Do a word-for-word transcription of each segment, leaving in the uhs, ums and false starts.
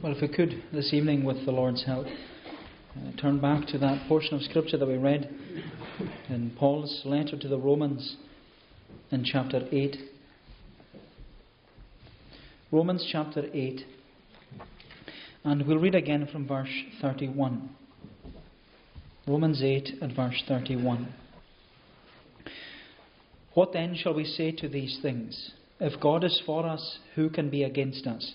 Well, if we could this evening, with the Lord's help, uh, turn back to that portion of Scripture that we read in Paul's letter to the Romans in chapter eight. Romans chapter eight. And we'll read again from verse thirty-one. Romans eight and verse thirty-one. What then shall we say to these things? If God is for us, who can be against us?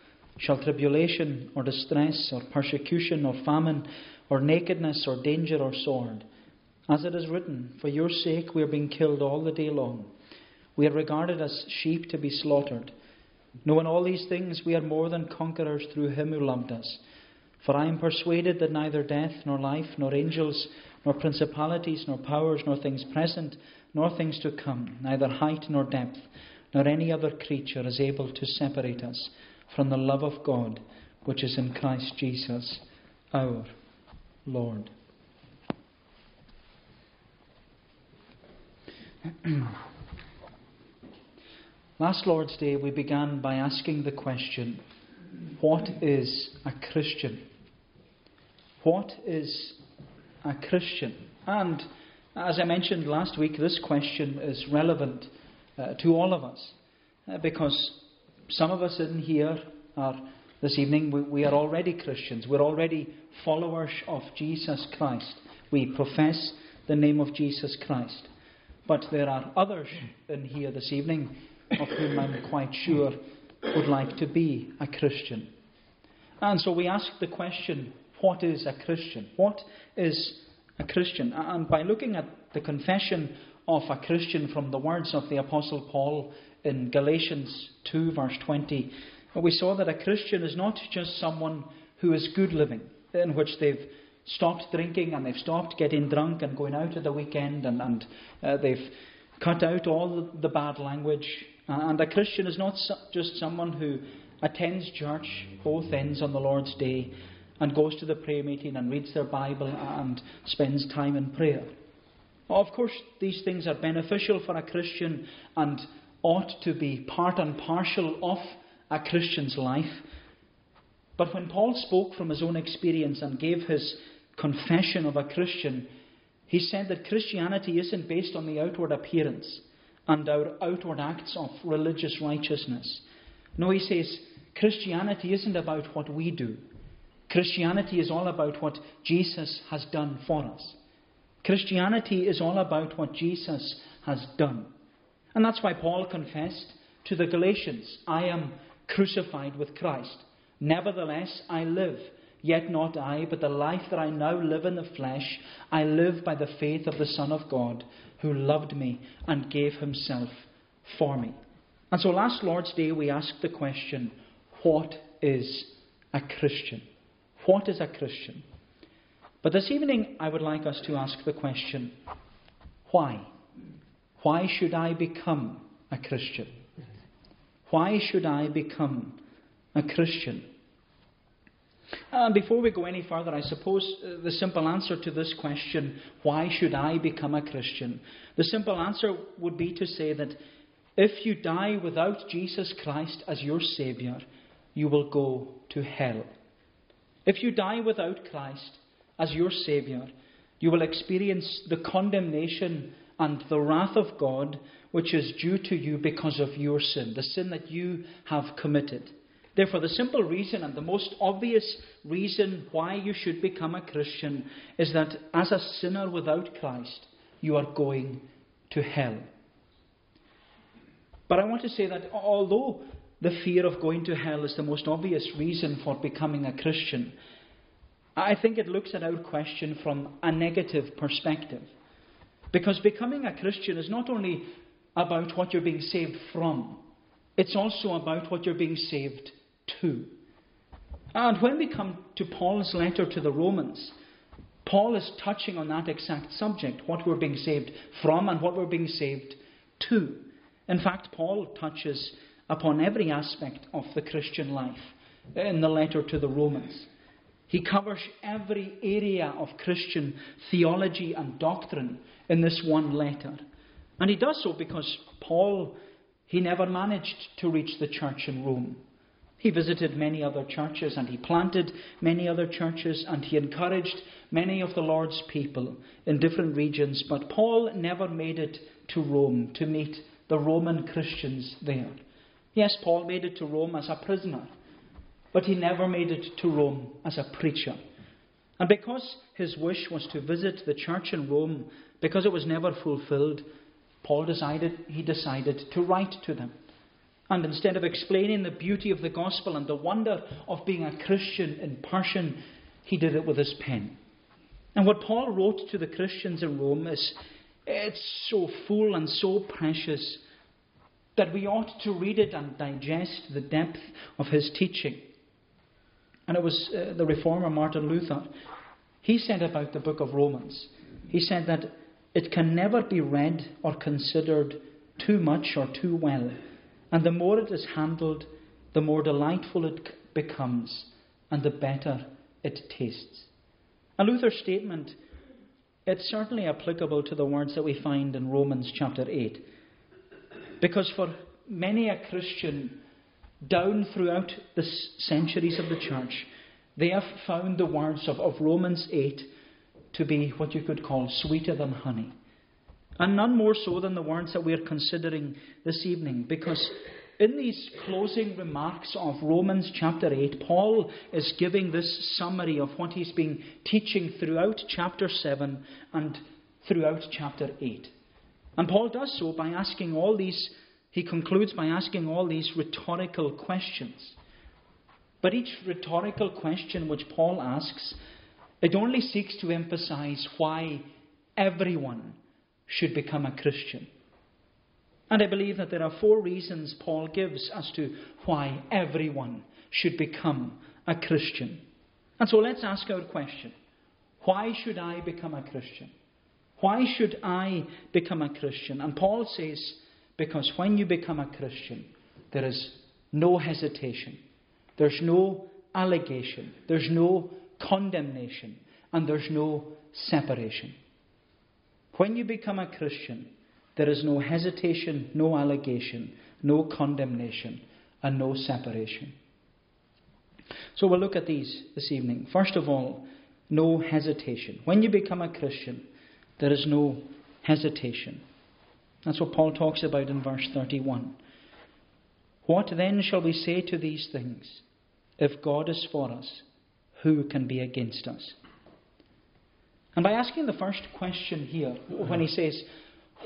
Shall tribulation, or distress, or persecution, or famine, or nakedness, or danger, or sword? As it is written, for your sake we are being killed all the day long. We are regarded as sheep to be slaughtered. Knowing all these things, we are more than conquerors through him who loved us. For I am persuaded that neither death, nor life, nor angels, nor principalities, nor powers, nor things present, nor things to come, neither height nor depth, nor any other creature is able to separate us from the love of God, which is in Christ Jesus, our Lord. Last Lord's Day, we began by asking the question, what is a Christian? What is a Christian? And as I mentioned last week, this question is relevant uh, to all of us, uh, because some of us in here are this evening, we, we are already Christians. We're already followers of Jesus Christ. We profess the name of Jesus Christ. But there are others in here this evening of whom I'm quite sure would like to be a Christian. And so we ask the question, what is a Christian? What is a Christian? And by looking at the confession of a Christian from the words of the Apostle Paul in Galatians two verse twenty, we saw that a Christian is not just someone who is good living, in which they've stopped drinking and they've stopped getting drunk and going out at the weekend and, and uh, they've cut out all the bad language. And a Christian is not just someone who attends church, both ends on the Lord's Day, and goes to the prayer meeting and reads their Bible and spends time in prayer. Of course, these things are beneficial for a Christian and ought to be part and parcel of a Christian's life. But when Paul spoke from his own experience and gave his confession of a Christian, he said that Christianity isn't based on the outward appearance and our outward acts of religious righteousness. No, he says, Christianity isn't about what we do. Christianity is all about what Jesus has done for us. Christianity is all about what Jesus has done. And that's why Paul confessed to the Galatians, I am crucified with Christ. Nevertheless, I live. Yet not I, but the life that I now live in the flesh, I live by the faith of the Son of God, who loved me and gave himself for me. And so last Lord's Day, we asked the question, what is a Christian? What is a Christian? But this evening, I would like us to ask the question, why? Why should I become a Christian? Why should I become a Christian? And before we go any further, I suppose the simple answer to this question, why should I become a Christian? The simple answer would be to say that if you die without Jesus Christ as your Saviour, you will go to hell. If you die without Christ as your Saviour, you will experience the condemnation and the wrath of God, which is due to you because of your sin, the sin that you have committed. Therefore, the simple reason and the most obvious reason why you should become a Christian is that as a sinner without Christ, you are going to hell. But I want to say that although the fear of going to hell is the most obvious reason for becoming a Christian, I think it looks at our question from a negative perspective. Because becoming a Christian is not only about what you're being saved from, it's also about what you're being saved to. And when we come to Paul's letter to the Romans, Paul is touching on that exact subject, what we're being saved from and what we're being saved to. In fact, Paul touches upon every aspect of the Christian life in the letter to the Romans. He covers every area of Christian theology and doctrine in this one letter. And he does so because Paul, he never managed to reach the church in Rome. He visited many other churches and he planted many other churches and he encouraged many of the Lord's people in different regions. But Paul never made it to Rome to meet the Roman Christians there. Yes, Paul made it to Rome as a prisoner, but he never made it to Rome as a preacher. And because his wish was to visit the church in Rome, because it was never fulfilled, Paul decided, he decided to write to them. And instead of explaining the beauty of the gospel and the wonder of being a Christian in person, he did it with his pen. And what Paul wrote to the Christians in Rome is, it's so full and so precious that we ought to read it and digest the depth of his teaching. And it was uh, the reformer Martin Luther, he said about the book of Romans, he said that it can never be read or considered too much or too well. And the more it is handled, the more delightful it becomes and the better it tastes. And Luther's statement, it's certainly applicable to the words that we find in Romans chapter eight. Because for many a Christian down throughout the centuries of the church, they have found the words of, of Romans eight to be what you could call sweeter than honey. And none more so than the words that we are considering this evening. Because in these closing remarks of Romans chapter eight, Paul is giving this summary of what he's been teaching throughout chapter seven and throughout chapter eight. And Paul does so by asking all these, he concludes by asking all these rhetorical questions. But each rhetorical question which Paul asks, it only seeks to emphasize why everyone should become a Christian. And I believe that there are four reasons Paul gives as to why everyone should become a Christian. And so let's ask our question. Why should I become a Christian? Why should I become a Christian? And Paul says, because when you become a Christian, there is no hesitation. There's no allegation. There's no condemnation. And there's no separation. When you become a Christian, there is no hesitation, no allegation, no condemnation, and no separation. So we'll look at these this evening. First of all, no hesitation. When you become a Christian, there is no hesitation. That's what Paul talks about in verse thirty-one. What then shall we say to these things? If God is for us, who can be against us? And by asking the first question here, when he says,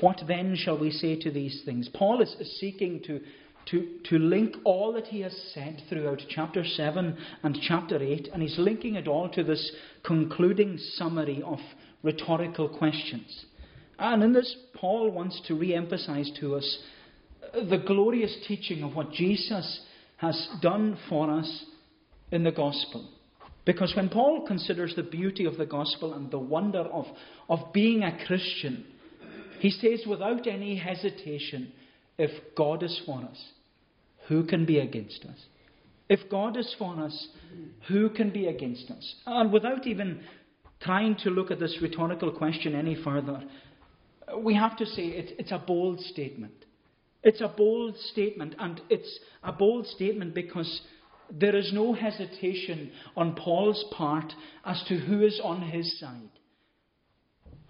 what then shall we say to these things? Paul is seeking to, to, to link all that he has said throughout chapter seven and chapter eight, and he's linking it all to this concluding summary of rhetorical questions. And in this, Paul wants to re-emphasize to us the glorious teaching of what Jesus has done for us in the gospel. Because when Paul considers the beauty of the gospel and the wonder of, of being a Christian, he says without any hesitation, if God is for us, who can be against us? If God is for us, who can be against us? And without even trying to look at this rhetorical question any further, we have to say it, it's a bold statement. It's a bold statement, and it's a bold statement because there is no hesitation on Paul's part as to who is on his side.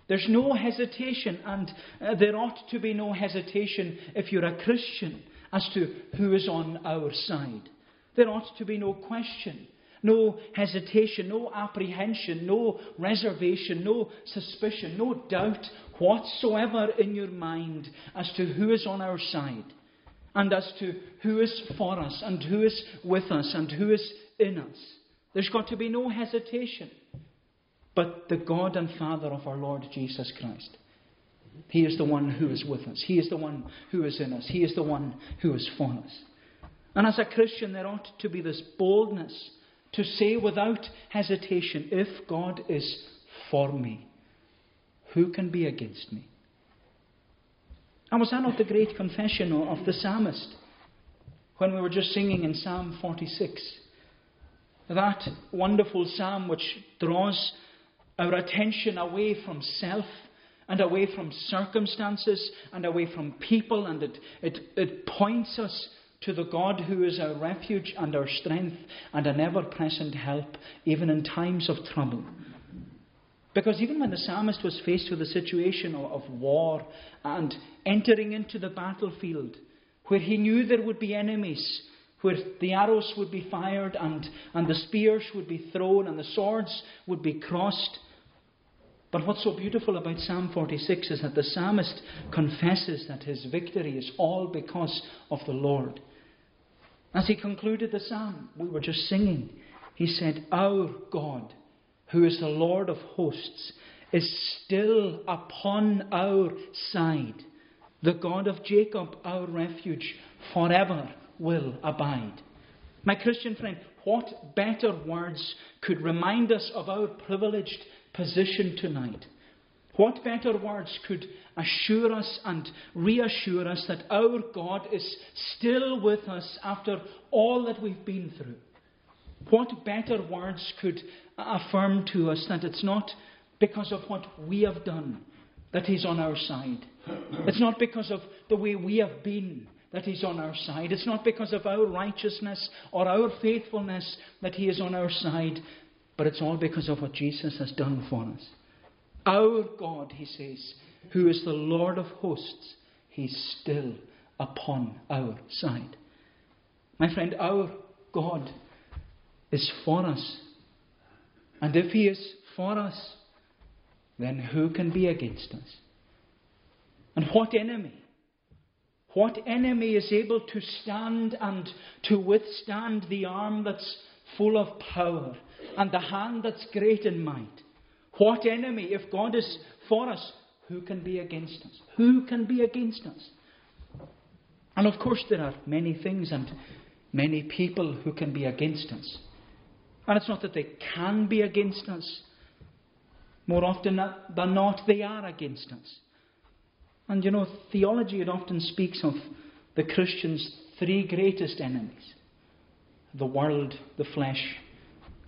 There's no hesitation, and uh, there ought to be no hesitation if you're a Christian as to who is on our side. There ought to be no question, no hesitation, no apprehension, no reservation, no suspicion, no doubt whatsoever in your mind as to who is on our side. And as to who is for us and who is with us and who is in us. There's got to be no hesitation. But the God and Father of our Lord Jesus Christ. He is the one who is with us. He is the one who is in us. He is the one who is for us. And as a Christian, there ought to be this boldness to say without hesitation, if God is for me, who can be against me? And was that not the great confession of the psalmist when we were just singing in Psalm forty-six? That wonderful psalm which draws our attention away from self and away from circumstances and away from people, and it, it, it points us to the God who is our refuge and our strength and an ever-present help even in times of trouble. Because even when the psalmist was faced with a situation of war and entering into the battlefield where he knew there would be enemies, where the arrows would be fired and, and the spears would be thrown and the swords would be crossed. But what's so beautiful about Psalm forty-six is that the psalmist confesses that his victory is all because of the Lord. As he concluded the psalm we were just singing, he said, "Our God, who is the Lord of hosts, is still upon our side. The God of Jacob, our refuge, forever will abide." My Christian friend, what better words could remind us of our privileged position tonight? What better words could assure us and reassure us that our God is still with us after all that we've been through? What better words could affirm to us that it's not because of what we have done that He's on our side. It's not because of the way we have been that He's on our side. It's not because of our righteousness or our faithfulness that He is on our side, but it's all because of what Jesus has done for us. Our God, he says, who is the Lord of hosts, He's still upon our side. My friend, our God is for us. And if He is for us, then who can be against us? And what enemy? What enemy is able to stand and to withstand the arm that's full of power and the hand that's great in might? What enemy, if God is for us, who can be against us? Who can be against us? And of course there are many things and many people who can be against us. And it's not that they can be against us. More often than not, they are against us. And you know, theology, it often speaks of the Christian's three greatest enemies: the world, the flesh,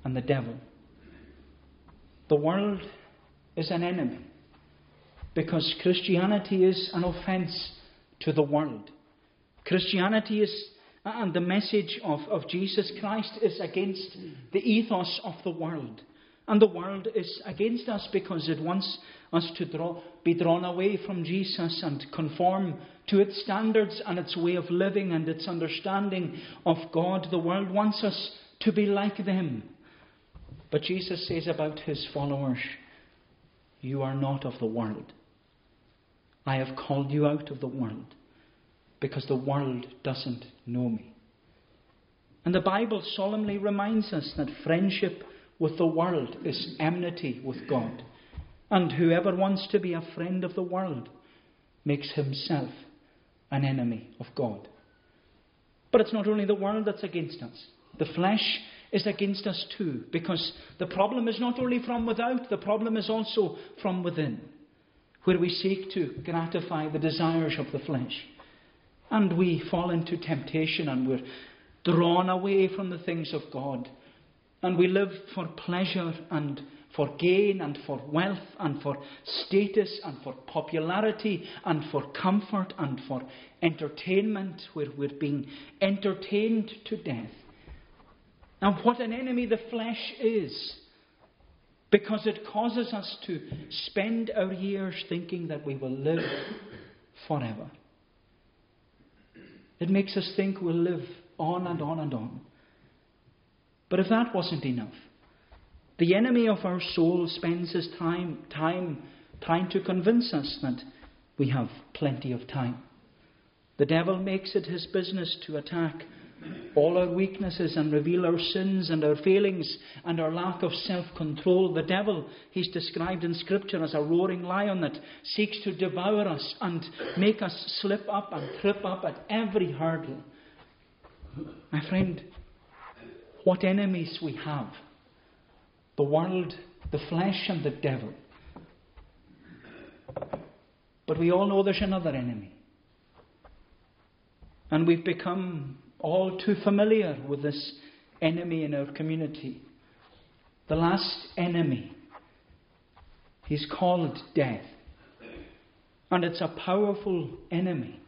and the devil. The world is an enemy because Christianity is an offense to the world. Christianity is And the message of, of Jesus Christ is against the ethos of the world. And the world is against us because it wants us to draw, be drawn away from Jesus and conform to its standards and its way of living and its understanding of God. The world wants us to be like them. But Jesus says about His followers, "You are not of the world. I have called you out of the world, because the world doesn't know me." And the Bible solemnly reminds us that friendship with the world is enmity with God. And whoever wants to be a friend of the world makes himself an enemy of God. But it's not only the world that's against us. The flesh is against us too, because the problem is not only from without, the problem is also from within, where we seek to gratify the desires of the flesh. And we fall into temptation and we're drawn away from the things of God. And we live for pleasure and for gain and for wealth and for status and for popularity and for comfort and for entertainment, where we're being entertained to death. And what an enemy the flesh is, because it causes us to spend our years thinking that we will live forever. It makes us think we'll live on and on and on. But if that wasn't enough, the enemy of our soul spends his time, time trying to convince us that we have plenty of time. The devil makes it his business to attack all our weaknesses and reveal our sins and our failings and our lack of self-control. The devil, he's described in Scripture as a roaring lion that seeks to devour us and make us slip up and trip up at every hurdle. My friend, what enemies we have. The world, the flesh and the devil. But we all know there's another enemy. And we've become all too familiar with this enemy in our community. The last enemy is called death. And it's a powerful enemy.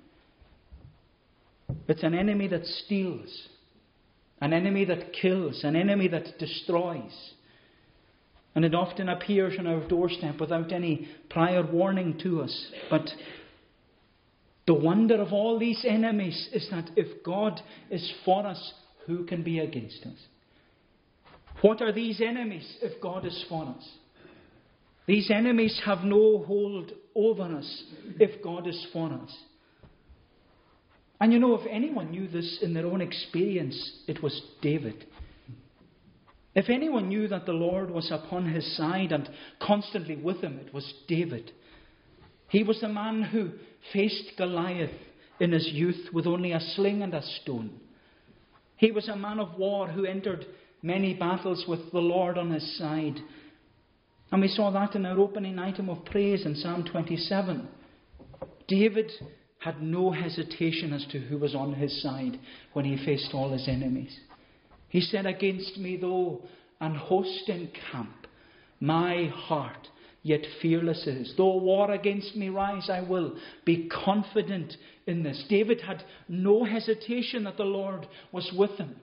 It's an enemy that steals, an enemy that kills, an enemy that destroys. And it often appears on our doorstep without any prior warning to us. But the wonder of all these enemies is that if God is for us, who can be against us? What are these enemies if God is for us? These enemies have no hold over us if God is for us. And you know, if anyone knew this in their own experience, it was David. If anyone knew that the Lord was upon his side and constantly with him, it was David. He was the man who faced Goliath in his youth with only a sling and a stone. He was a man of war who entered many battles with the Lord on his side. And we saw that in our opening item of praise in Psalm twenty-seven. David had no hesitation as to who was on his side when he faced all his enemies. He said, "Against me though an host encamp, my heart yet fearless is. Though war against me rise, I will be confident in this." David had no hesitation that the Lord was with him.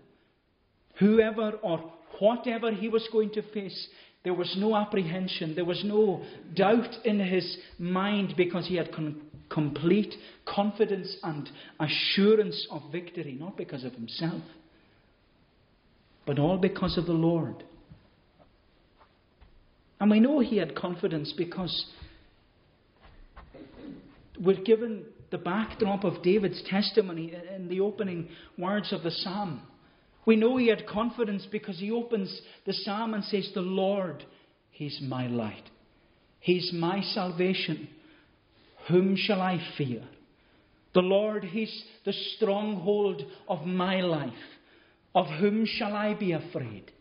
Whoever or whatever he was going to face, there was no apprehension, there was no doubt in his mind because he had con- complete confidence and assurance of victory, not because of himself, but all because of the Lord. And we know he had confidence because we're given the backdrop of David's testimony in the opening words of the psalm. We know he had confidence because he opens the psalm and says, "The Lord, he's my light. He's my salvation. Whom shall I fear? The Lord, he's the stronghold of my life. Of whom shall I be afraid?"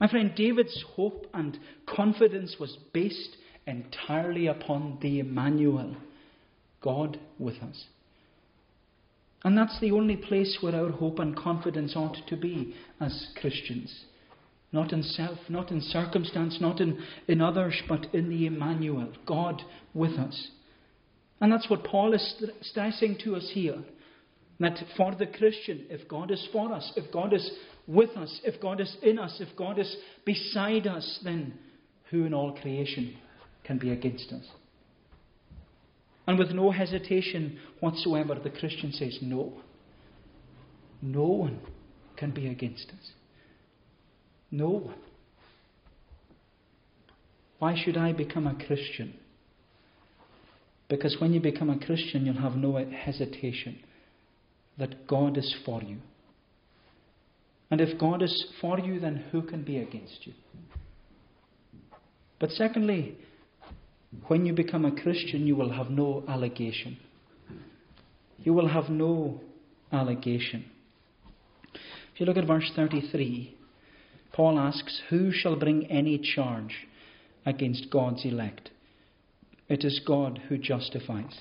My friend, David's hope and confidence was based entirely upon the Emmanuel, God with us. And that's the only place where our hope and confidence ought to be as Christians. Not in self, not in circumstance, not in, in others, but in the Emmanuel, God with us. And that's what Paul is st- stressing to us here. That for the Christian, if God is for us, if God is with us, if God is in us, if God is beside us, then who in all creation can be against us? And with no hesitation whatsoever, the Christian says, no. No one can be against us. No one. Why should I become a Christian? Because when you become a Christian, you'll have no hesitation that God is for you. And if God is for you, then who can be against you? But secondly, when you become a Christian, you will have no allegation. You will have no allegation. If you look at verse thirty-three, Paul asks, "Who shall bring any charge against God's elect? It is God who justifies."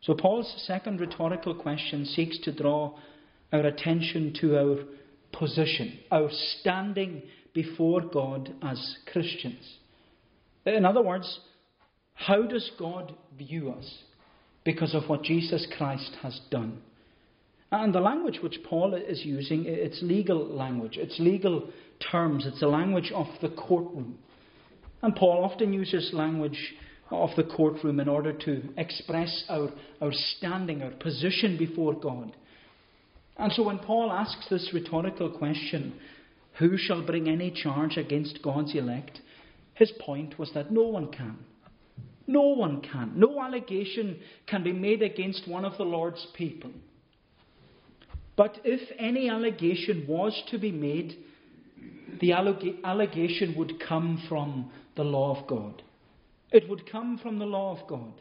So Paul's second rhetorical question seeks to draw our attention to our position, our standing before God as Christians. In other words, how does God view us because of what Jesus Christ has done? And the language which Paul is using, it's legal language, it's legal terms, it's the language of the courtroom. And Paul often uses language of the courtroom in order to express our, our standing, our position before God. And so when Paul asks this rhetorical question, who shall bring any charge against God's elect? His point was that no one can. No one can. No allegation can be made against one of the Lord's people. But if any allegation was to be made, the allegation would come from the law of God. It would come from the law of God,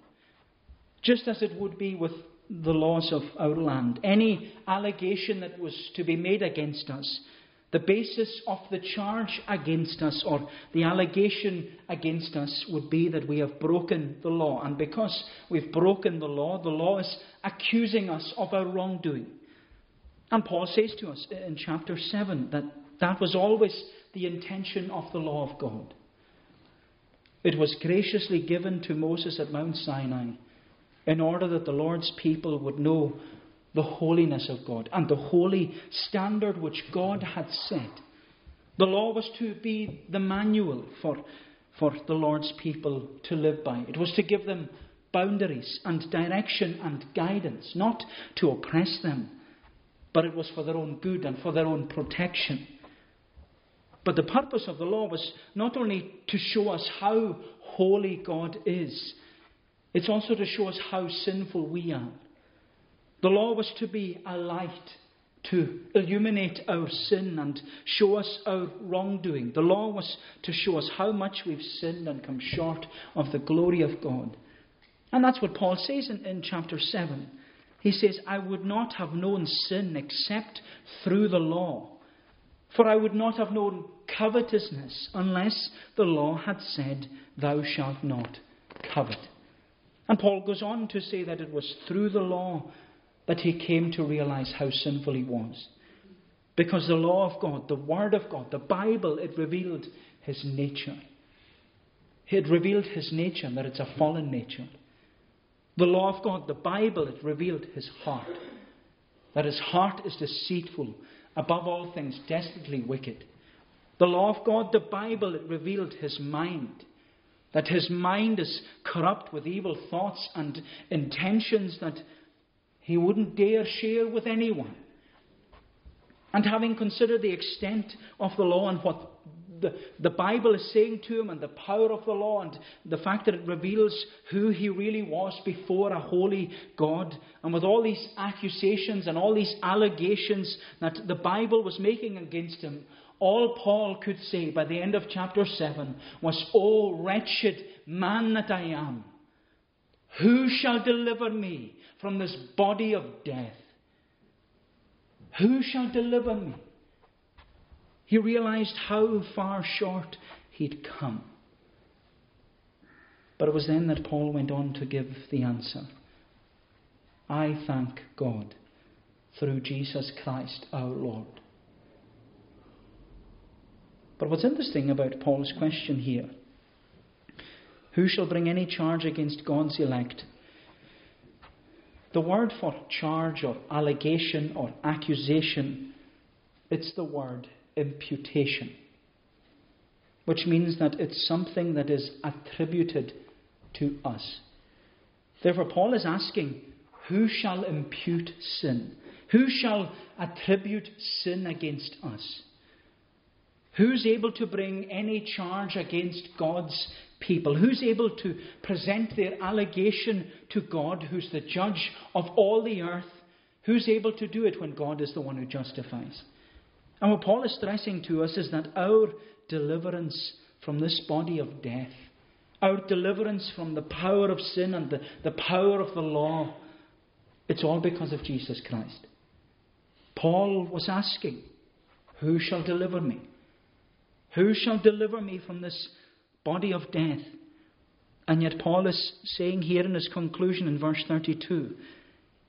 just as it would be with the laws of our land. Any allegation that was to be made against us the basis of the charge against us or the allegation against us would be that we have broken the law. And because we've broken the law, the law is accusing us of our wrongdoing. And Paul says to us in chapter seven that that was always the intention of the law of God. It was graciously given to Moses at Mount Sinai in order that the Lord's people would know the holiness of God and the holy standard which God had set. The law was to be the manual for, for the Lord's people to live by. It was to give them boundaries and direction and guidance, not to oppress them, but it was for their own good and for their own protection. But the purpose of the law was not only to show us how holy God is, it's also to show us how sinful we are. The law was to be a light to illuminate our sin and show us our wrongdoing. The law was to show us how much we've sinned and come short of the glory of God. And that's what Paul says in, in chapter seven. He says, I would not have known sin except through the law. For I would not have known covetousness unless the law had said, thou shalt not covet. And Paul goes on to say that it was through the law that he came to realize how sinful he was. Because the law of God, the Word of God, the Bible, it revealed his nature. It revealed his nature, that it's a fallen nature. The law of God, the Bible, it revealed his heart. That his heart is deceitful, above all things, desperately wicked. The law of God, the Bible, it revealed his mind. That his mind is corrupt with evil thoughts and intentions that he wouldn't dare share with anyone. And having considered the extent of the law and what the, the Bible is saying to him and the power of the law and the fact that it reveals who he really was before a holy God, and with all these accusations and all these allegations that the Bible was making against him, all Paul could say by the end of chapter seven was, O wretched man that I am, who shall deliver me from this body of death? Who shall deliver me? He realized how far short he'd come. But it was then that Paul went on to give the answer. I thank God through Jesus Christ our Lord. But what's interesting about Paul's question here, who shall bring any charge against God's elect? The word for charge or allegation or accusation, it's the word imputation, which means that it's something that is attributed to us. Therefore, Paul is asking, who shall impute sin? Who shall attribute sin against us? Who's able to bring any charge against God's people? Who's able to present their allegation to God, who's the judge of all the earth? Who's able to do it when God is the one who justifies? And what Paul is stressing to us is that our deliverance from this body of death, our deliverance from the power of sin and the, the power of the law, it's all because of Jesus Christ. Paul was asking, who shall deliver me? Who shall deliver me from this body of death? And yet Paul is saying here in his conclusion in verse thirty-two,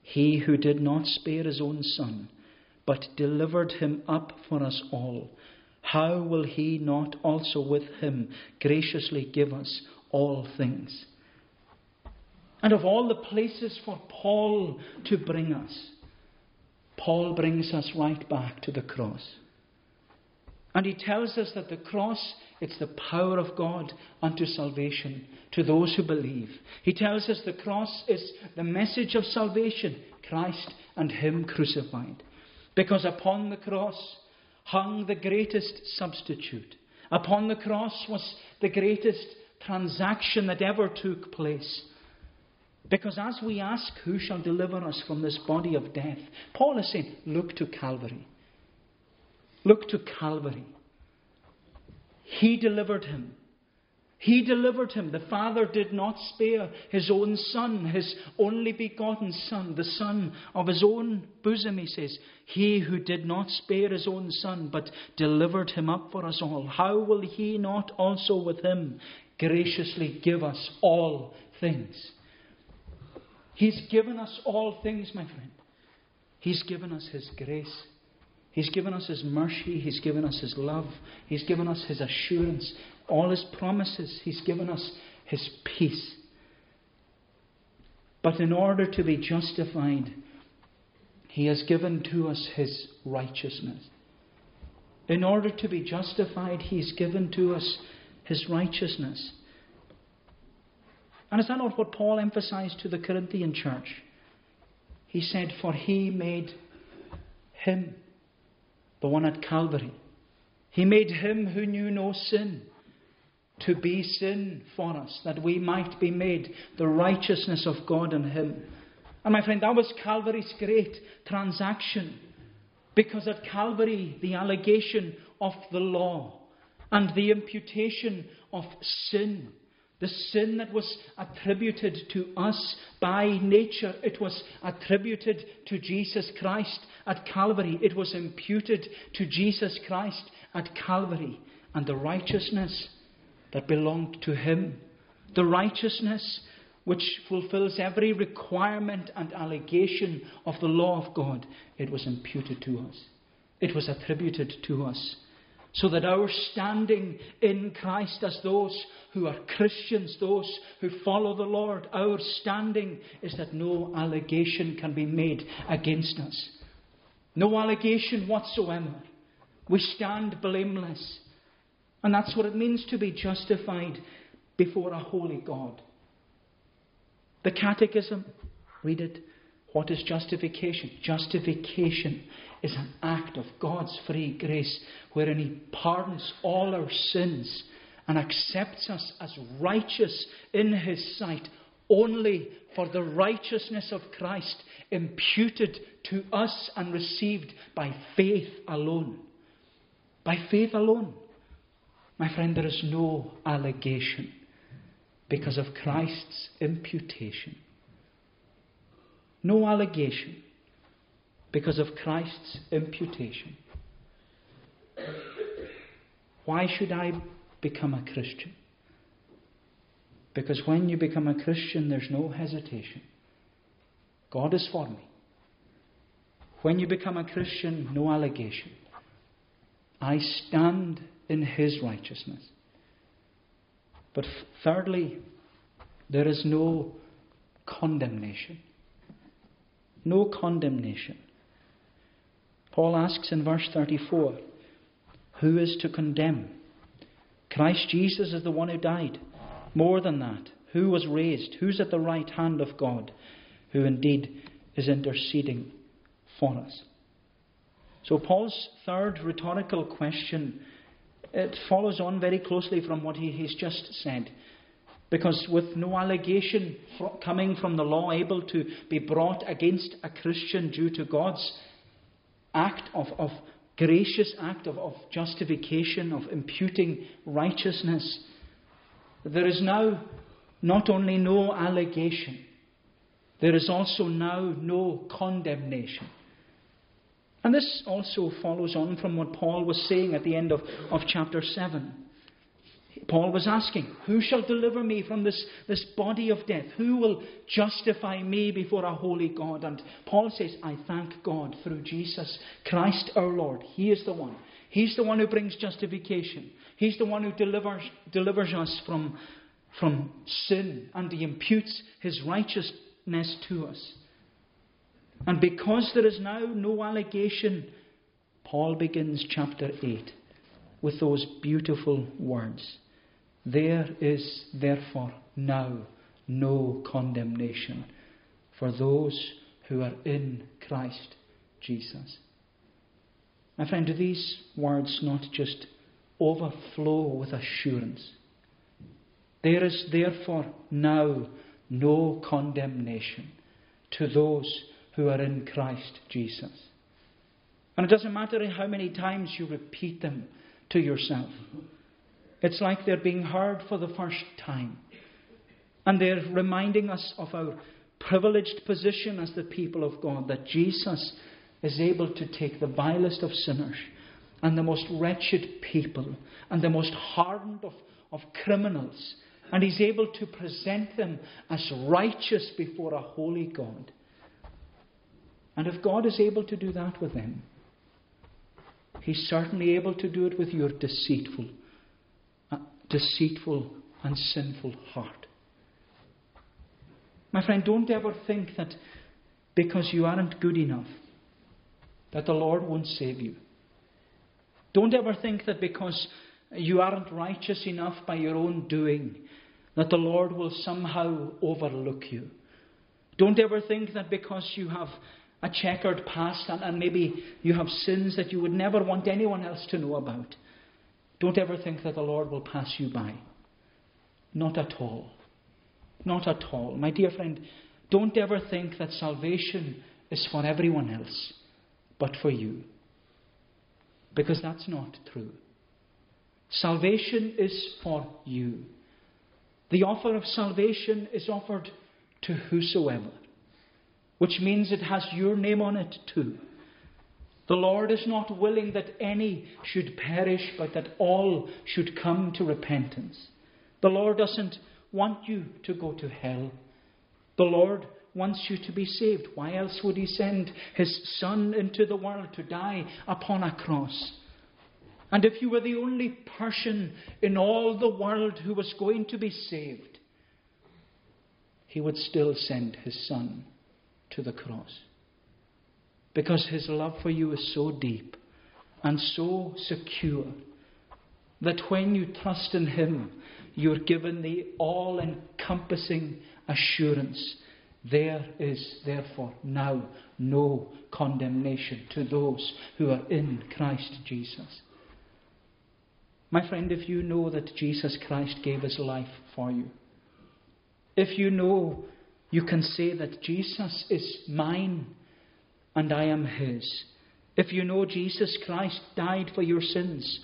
he who did not spare his own son, but delivered him up for us all, how will he not also with him graciously give us all things? And of all the places for Paul to bring us, Paul brings us right back to the cross. And he tells us that the cross, it's the power of God unto salvation to those who believe. He tells us the cross is the message of salvation, Christ and him crucified. Because upon the cross hung the greatest substitute. Upon the cross was the greatest transaction that ever took place. Because as we ask, who shall deliver us from this body of death? Paul is saying, look to Calvary. Look to Calvary. He delivered him. He delivered him. The Father did not spare his own Son, his only begotten Son, the Son of his own bosom, he says. He who did not spare his own Son, but delivered him up for us all, how will he not also with him graciously give us all things? He's given us all things, my friend. He's given us his grace. He's given us his mercy. He's given us his love. He's given us his assurance. All his promises. He's given us his peace. But in order to be justified, he has given to us his righteousness. In order to be justified, he's given to us his righteousness. And is that not what Paul emphasized to the Corinthian church? He said, for he made him, the one at Calvary, he made him who knew no sin to be sin for us, that we might be made the righteousness of God in him. And my friend, that was Calvary's great transaction. Because at Calvary, the allegation of the law and the imputation of sin, the sin that was attributed to us by nature, it was attributed to Jesus Christ at Calvary. It was imputed to Jesus Christ at Calvary. And the righteousness that belonged to him, the righteousness which fulfills every requirement and allegation of the law of God, it was imputed to us. It was attributed to us. So that our standing in Christ as those who are Christians, those who follow the Lord, our standing is that no allegation can be made against us. No allegation whatsoever. We stand blameless. And that's what it means to be justified before a holy God. The Catechism, read it. What is justification? Justification is an act of God's free grace wherein he pardons all our sins and accepts us as righteous in his sight only for the righteousness of Christ imputed to us and received by faith alone. By faith alone. My friend, there is no allegation because of Christ's imputation. No allegation because of Christ's imputation. Why should I become a Christian? Because when you become a Christian, there's no hesitation. God is for me. When you become a Christian, no allegation. I stand in his righteousness. But thirdly, there is no condemnation. No condemnation. Paul asks in verse thirty-four, who is to condemn? Christ Jesus is the one who died. More than that, who was raised? Who's at the right hand of God? Who indeed is interceding for us. So Paul's third rhetorical question, it follows on very closely from what he, he's just said. Because with no allegation coming from the law able to be brought against a Christian due to God's act of, of gracious act of, of justification, of imputing righteousness, there is now not only no allegation, there is also now no condemnation. And this also follows on from what Paul was saying at the end of, of chapter seven. Paul was asking, who shall deliver me from this, this body of death? Who will justify me before a holy God? And Paul says, I thank God through Jesus Christ our Lord. He is the one. He's the one who brings justification. He's the one who delivers, delivers us from, from sin, and he imputes his righteousness to us. And because there is now no allegation, Paul begins chapter eight with those beautiful words. There is therefore now no condemnation for those who are in Christ Jesus. My friend, do these words not just overflow with assurance? There is therefore now no condemnation to those who are in Christ Jesus. And it doesn't matter how many times you repeat them to yourself. It's like they're being heard for the first time. And they're reminding us of our privileged position as the people of God, that Jesus is able to take the vilest of sinners and the most wretched people and the most hardened of, of criminals, and he's able to present them as righteous before a holy God. And if God is able to do that with them, he's certainly able to do it with your deceitful, uh, deceitful and sinful heart. My friend, don't ever think that because you aren't good enough, that the Lord won't save you. Don't ever think that because you aren't righteous enough by your own doing, that the Lord will somehow overlook you. Don't ever think that because you have a checkered past and, and maybe you have sins that you would never want anyone else to know about, don't ever think that the Lord will pass you by. Not at all. Not at all. My dear friend, don't ever think that salvation is for everyone else, but for you. Because that's not true. Salvation is for you. The offer of salvation is offered to whosoever, which means it has your name on it too. The Lord is not willing that any should perish, but that all should come to repentance. The Lord doesn't want you to go to hell. The Lord wants you to be saved. Why else would he send his Son into the world to die upon a cross? And if you were the only person in all the world who was going to be saved, he would still send his Son to the cross. Because his love for you is so deep and so secure that when you trust in him, you're given the all-encompassing assurance, there is therefore now no condemnation to those who are in Christ Jesus. My friend, if you know that Jesus Christ gave his life for you, if you know you can say that Jesus is mine and I am his, if you know Jesus Christ died for your sins,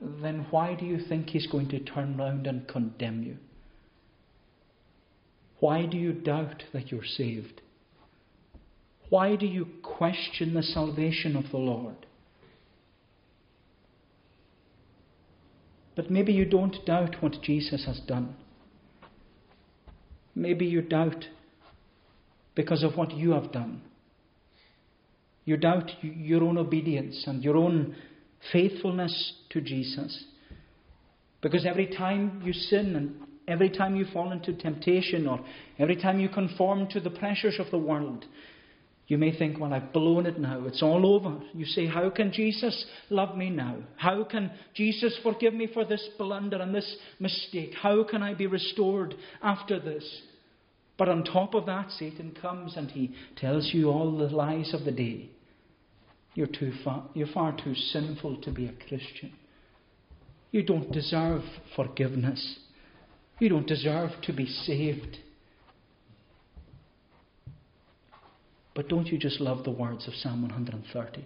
then why do you think he's going to turn round and condemn you? Why do you doubt that you're saved? Why do you question the salvation of the Lord? But maybe you don't doubt what Jesus has done. Maybe you doubt because of what you have done. You doubt your own obedience and your own faithfulness to Jesus. Because every time you sin and every time you fall into temptation or every time you conform to the pressures of the world, you may think, well, I've blown it now. It's all over. You say, how can Jesus love me now? How can Jesus forgive me for this blunder and this mistake? How can I be restored after this? But on top of that, Satan comes and he tells you all the lies of the day. You're too far, you're far too sinful to be a Christian. You don't deserve forgiveness. You don't deserve to be saved. But don't you just love the words of Psalm one hundred thirty?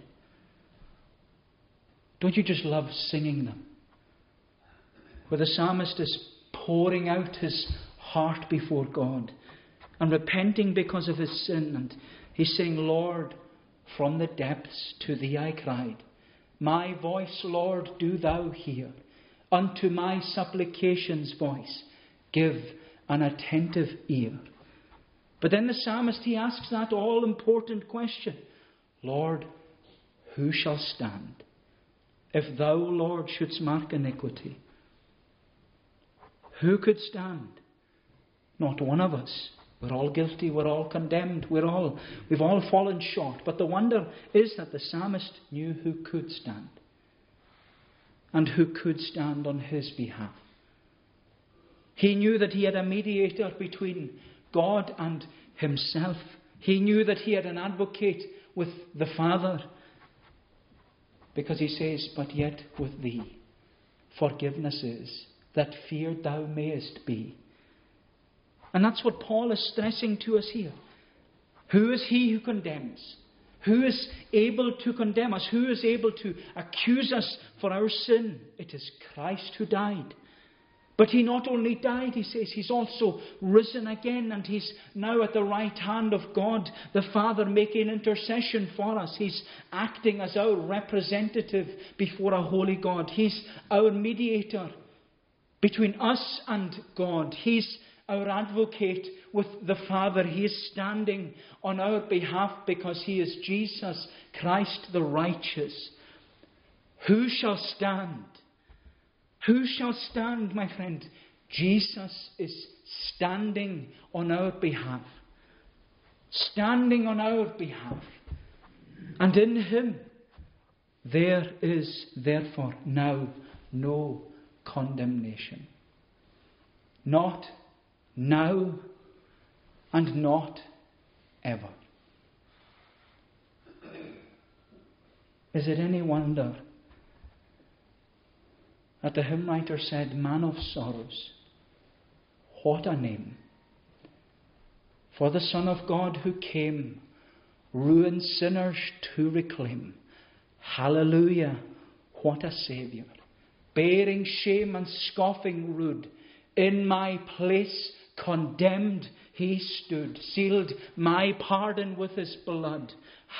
Don't you just love singing them? Where the psalmist is pouring out his heart before God and repenting because of his sin. And he's saying, Lord, from the depths to thee I cried. My voice, Lord, do thou hear. Unto my supplications voice, give an attentive ear. But then the psalmist, he asks that all-important question. Lord, who shall stand? If thou, Lord, shouldst mark iniquity, who could stand? Not one of us. We're all guilty, we're all condemned, we're all, we've all fallen short. But the wonder is that the psalmist knew who could stand and who could stand on his behalf. He knew that he had a mediator between God and himself. He knew that he had an advocate with the Father, because he says, but yet with thee forgiveness is, that feared thou mayest be. And that's what Paul is stressing to us here. Who is he who condemns? Who is able to condemn us? Who is able to accuse us for our sin? It is Christ who died. But he not only died, he says, he's also risen again, and he's now at the right hand of God the Father making intercession for us. He's acting as our representative before a holy God. He's our mediator between us and God. He's our advocate with the Father. He is standing on our behalf because he is Jesus Christ the righteous. Who shall stand? Who shall stand, my friend? Jesus is standing on our behalf. Standing on our behalf. And in him there is therefore now no condemnation. Not now and not ever. Is it any wonder that the hymn writer said, "Man of sorrows, what a name! For the Son of God who came, ruined sinners to reclaim. Hallelujah, what a Saviour! Bearing shame and scoffing rude, in my place condemned he stood, sealed my pardon with his blood.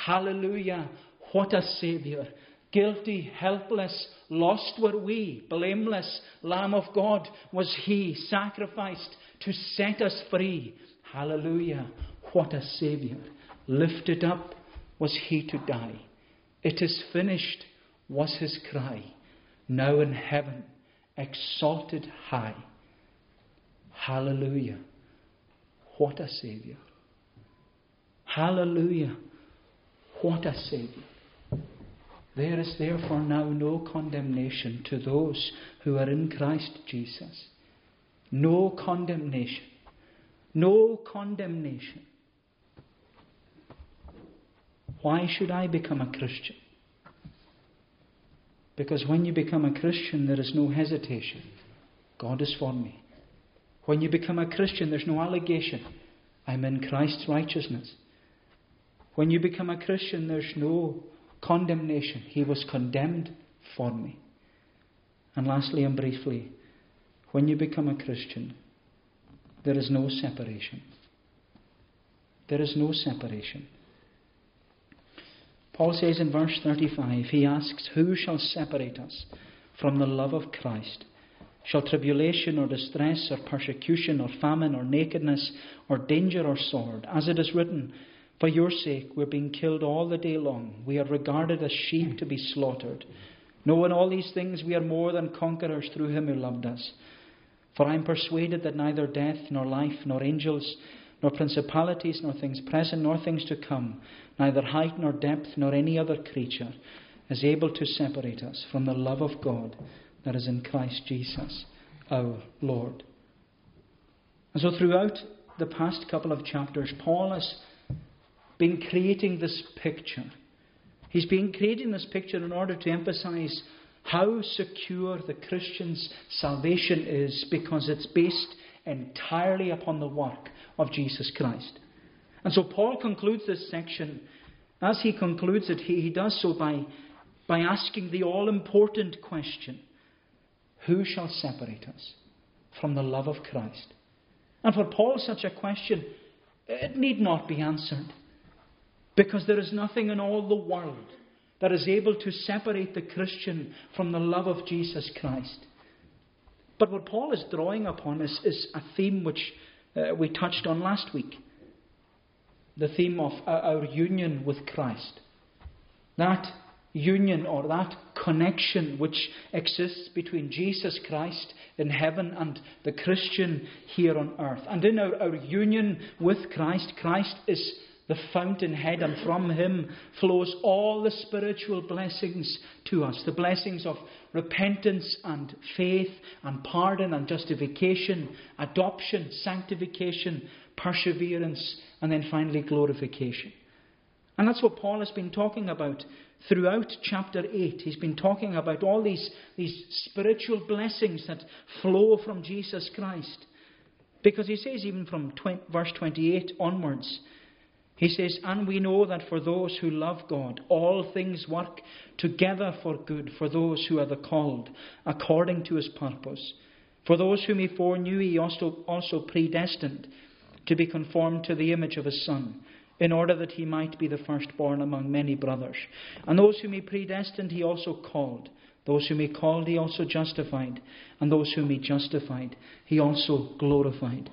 Hallelujah, what a Saviour! Guilty, helpless, lost were we. Blameless, Lamb of God was he, sacrificed to set us free. Hallelujah, what a Saviour. Lifted up was he to die. It is finished was his cry. Now in heaven, exalted high. Hallelujah, what a Saviour. Hallelujah, what a Saviour." There is therefore now no condemnation to those who are in Christ Jesus. No condemnation. No condemnation. Why should I become a Christian? Because when you become a Christian, there is no hesitation. God is for me. When you become a Christian, there's no allegation. I'm in Christ's righteousness. When you become a Christian, there's no condemnation. He was condemned for me. And lastly and briefly, when you become a Christian, there is no separation. There is no separation. Paul says in verse thirty-five, he asks, "Who shall separate us from the love of Christ? Shall tribulation or distress or persecution or famine or nakedness or danger or sword? As it is written, for your sake we're being killed all the day long. We are regarded as sheep to be slaughtered. Knowing all these things, we are more than conquerors through him who loved us. For I am persuaded that neither death, nor life, nor angels, nor principalities, nor things present, nor things to come, neither height, nor depth, nor any other creature, is able to separate us from the love of God that is in Christ Jesus, our Lord." And so throughout the past couple of chapters, Paul has been creating this picture. He's been creating this picture in order to emphasize how secure the Christian's salvation is, because it's based entirely upon the work of Jesus Christ. And so Paul concludes this section. As he concludes it, he, he does so by, by asking the all-important question, who shall separate us from the love of Christ? And for Paul, such a question, it need not be answered. Because there is nothing in all the world that is able to separate the Christian from the love of Jesus Christ. But what Paul is drawing upon is, is a theme which uh, we touched on last week. The theme of our union with Christ. That union or that connection which exists between Jesus Christ in heaven and the Christian here on earth. And in our, our union with Christ, Christ is the fountainhead, and from him flows all the spiritual blessings to us. The blessings of repentance and faith and pardon and justification, adoption, sanctification, perseverance, and then finally glorification. And that's what Paul has been talking about throughout chapter eight. He's been talking about all these, these spiritual blessings that flow from Jesus Christ. Because he says even from verse twenty-eight onwards, He says, and we know that for those who love God, all things work together for good, for those who are the called, according to his purpose. For those whom he foreknew, he also, also predestined to be conformed to the image of his Son, in order that he might be the firstborn among many brothers. And those whom he predestined, he also called. Those whom he called, he also justified. And those whom he justified, he also glorified.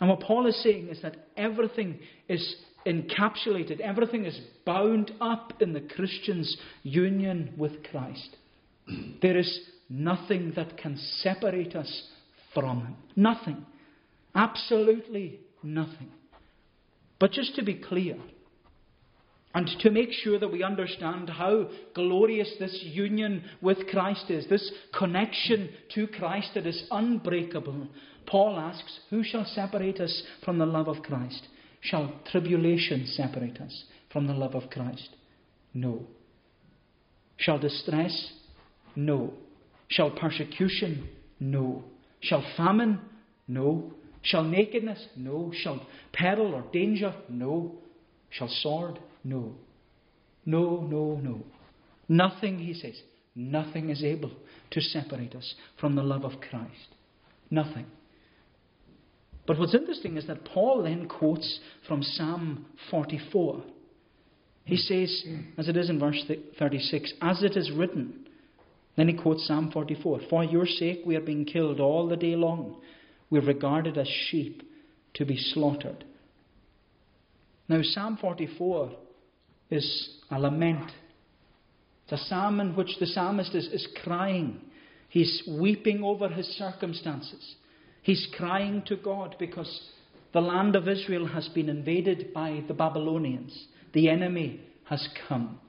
And what Paul is saying is that everything is encapsulated, everything is bound up in the Christian's union with Christ. There is nothing that can separate us from him. Nothing. Absolutely nothing. But just to be clear, and to make sure that we understand how glorious this union with Christ is, this connection to Christ that is unbreakable, Paul asks, who shall separate us from the love of Christ? Shall tribulation separate us from the love of Christ? No. Shall distress? No. Shall persecution? No. Shall famine? No. Shall nakedness? No. Shall peril or danger? No. Shall sword? No. No, no, no. Nothing, he says, nothing is able to separate us from the love of Christ. Nothing. But what's interesting is that Paul then quotes from Psalm forty-four. He says, as it is in verse thirty-six, as it is written. Then he quotes Psalm forty-four. For your sake we are being killed all the day long. We are regarded as sheep to be slaughtered. Now Psalm forty-four is a lament. It's a psalm in which the psalmist is, is crying. He's weeping over his circumstances. He's crying to God because the land of Israel has been invaded by the Babylonians. The enemy has come.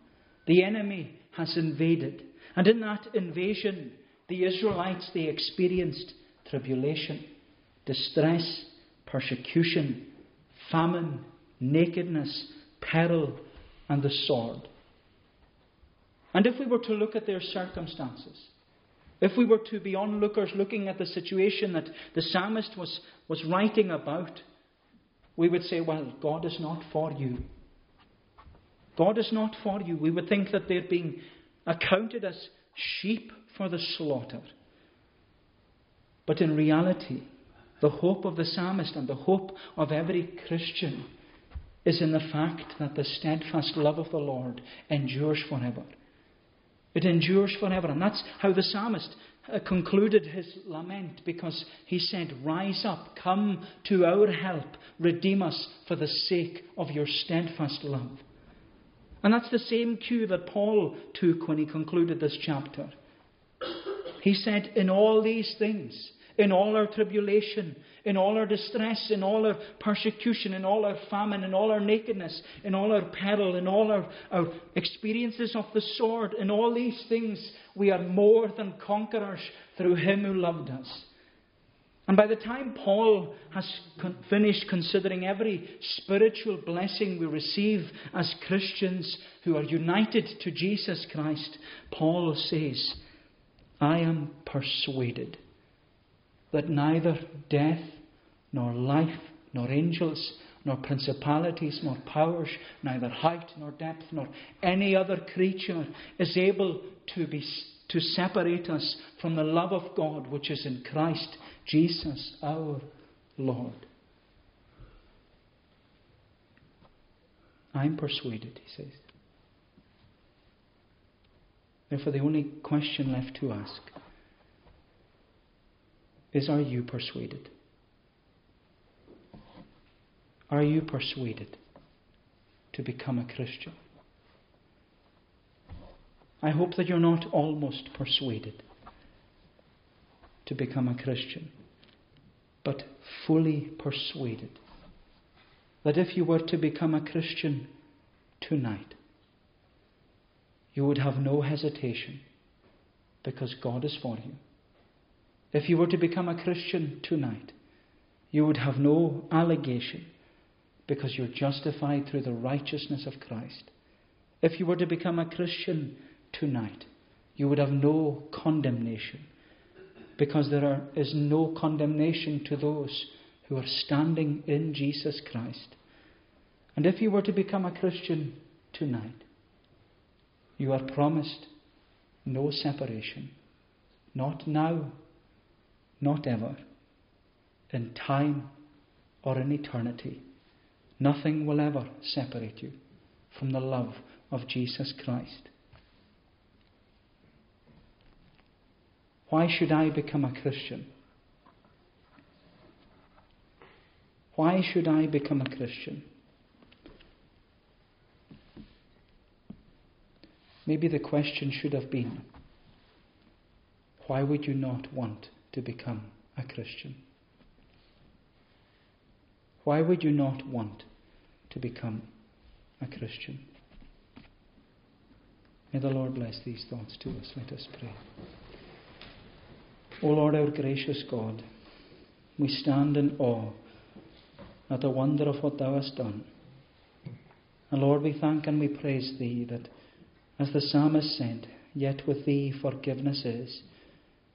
The enemy has invaded. And in that invasion, the Israelites, they experienced tribulation, distress, persecution, famine, nakedness, peril, and the sword. And if we were to look at their circumstances, if we were to be onlookers looking at the situation that the psalmist was, was writing about, we would say, well, God is not for you. God is not for you. We would think that they're being accounted as sheep for the slaughter. But in reality, the hope of the psalmist and the hope of every Christian is in the fact that the steadfast love of the Lord endures forever. It endures forever. And that's how the psalmist concluded his lament, because he said, rise up, come to our help, redeem us for the sake of your steadfast love. And that's the same cue that Paul took when he concluded this chapter. He said, in all these things, in all our tribulation, in all our distress, in all our persecution, in all our famine, in all our nakedness, in all our peril, in all our, our experiences of the sword, in all these things, we are more than conquerors through him who loved us. And by the time Paul has con- finished considering every spiritual blessing we receive as Christians who are united to Jesus Christ, Paul says, I am persuaded that neither death, nor life, nor angels, nor principalities, nor powers, neither height, nor depth, nor any other creature is able to be to separate us from the love of God which is in Christ Jesus our Lord. I'm persuaded, he says. Therefore, the only question left to ask is, are you persuaded? Are you persuaded to become a Christian? I hope that you're not almost persuaded to become a Christian, but fully persuaded that if you were to become a Christian tonight, you would have no hesitation because God is for you. If you were to become a Christian tonight, you would have no allegation because you're justified through the righteousness of Christ. If you were to become a Christian tonight, you would have no condemnation because there are, is no condemnation to those who are standing in Jesus Christ. And if you were to become a Christian tonight, you are promised no separation. Not now, not ever. In time or in eternity, nothing will ever separate you from the love of Jesus Christ. Why should I become a Christian? Why should I become a Christian? Maybe the question should have been, why would you not want to become a Christian? Why would you not want to become a Christian? May the Lord bless these thoughts to us. Let us pray. O Lord, our gracious God, we stand in awe at the wonder of what Thou hast done. And Lord, we thank and we praise Thee that, as the psalmist said, yet with Thee forgiveness is,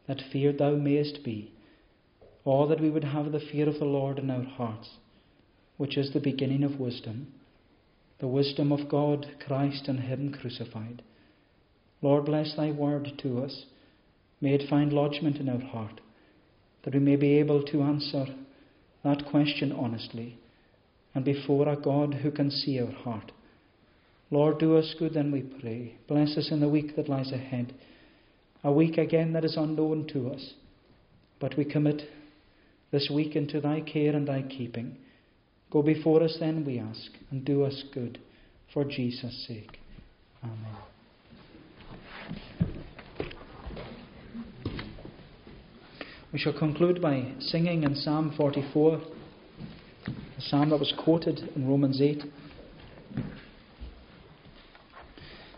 that fear Thou mayest be. Oh, that we would have the fear of the Lord in our hearts, which is the beginning of wisdom, the wisdom of God, Christ, and Him crucified. Lord, bless Thy word to us. May it find lodgment in our heart, that we may be able to answer that question honestly, and before a God who can see our heart. Lord, do us good, then we pray. Bless us in the week that lies ahead, a week again that is unknown to us, but we commit this week into Thy care and Thy keeping. Go before us, then, we ask, and do us good, for Jesus' sake. Amen. We shall conclude by singing in Psalm forty-four, a psalm that was quoted in Romans eight.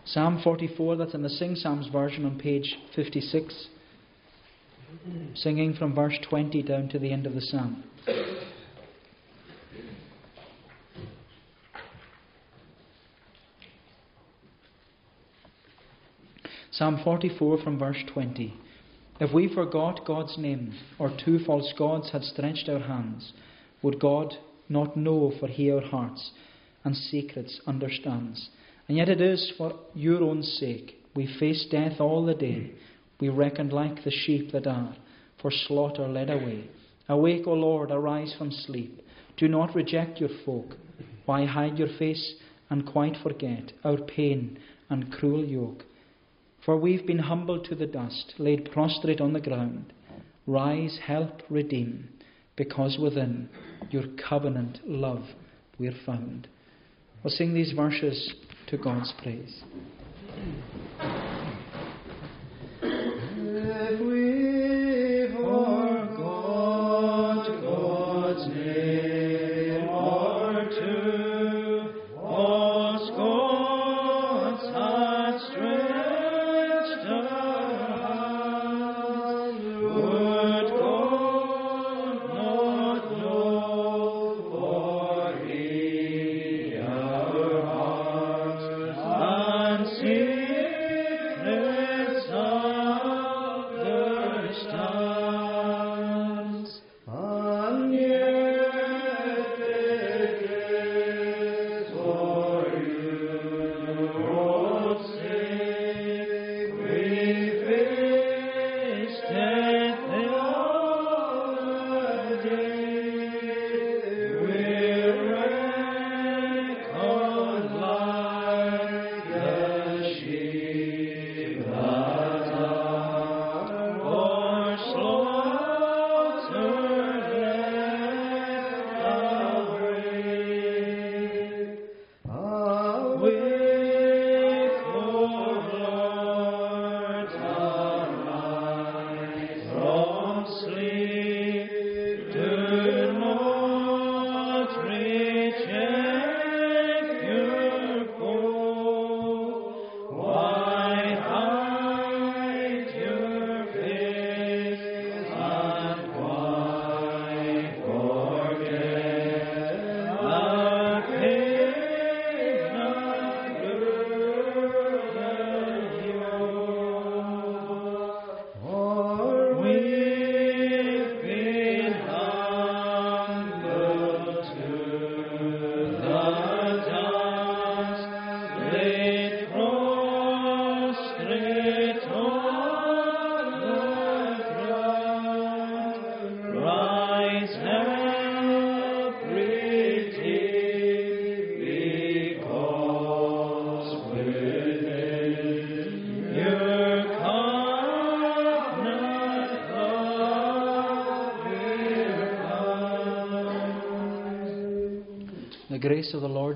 Psalm forty-four, that's in the Sing Psalms version on page fifty-six, singing from verse twenty down to the end of the psalm. Psalm forty-four from verse twenty. If we forgot God's name, or two false gods had stretched our hands, would God not know, for He our hearts and secrets understands? And yet it is for Your own sake we face death all the day. We reckoned like the sheep that are for slaughter led away. Awake, O Lord, arise from sleep. Do not reject Your folk. Why hide Your face and quite forget our pain and cruel yoke? For we've been humbled to the dust, laid prostrate on the ground. Rise, help, redeem, because within Your covenant love we're found. We'll sing these verses to God's praise. The grace of the Lord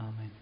Amen.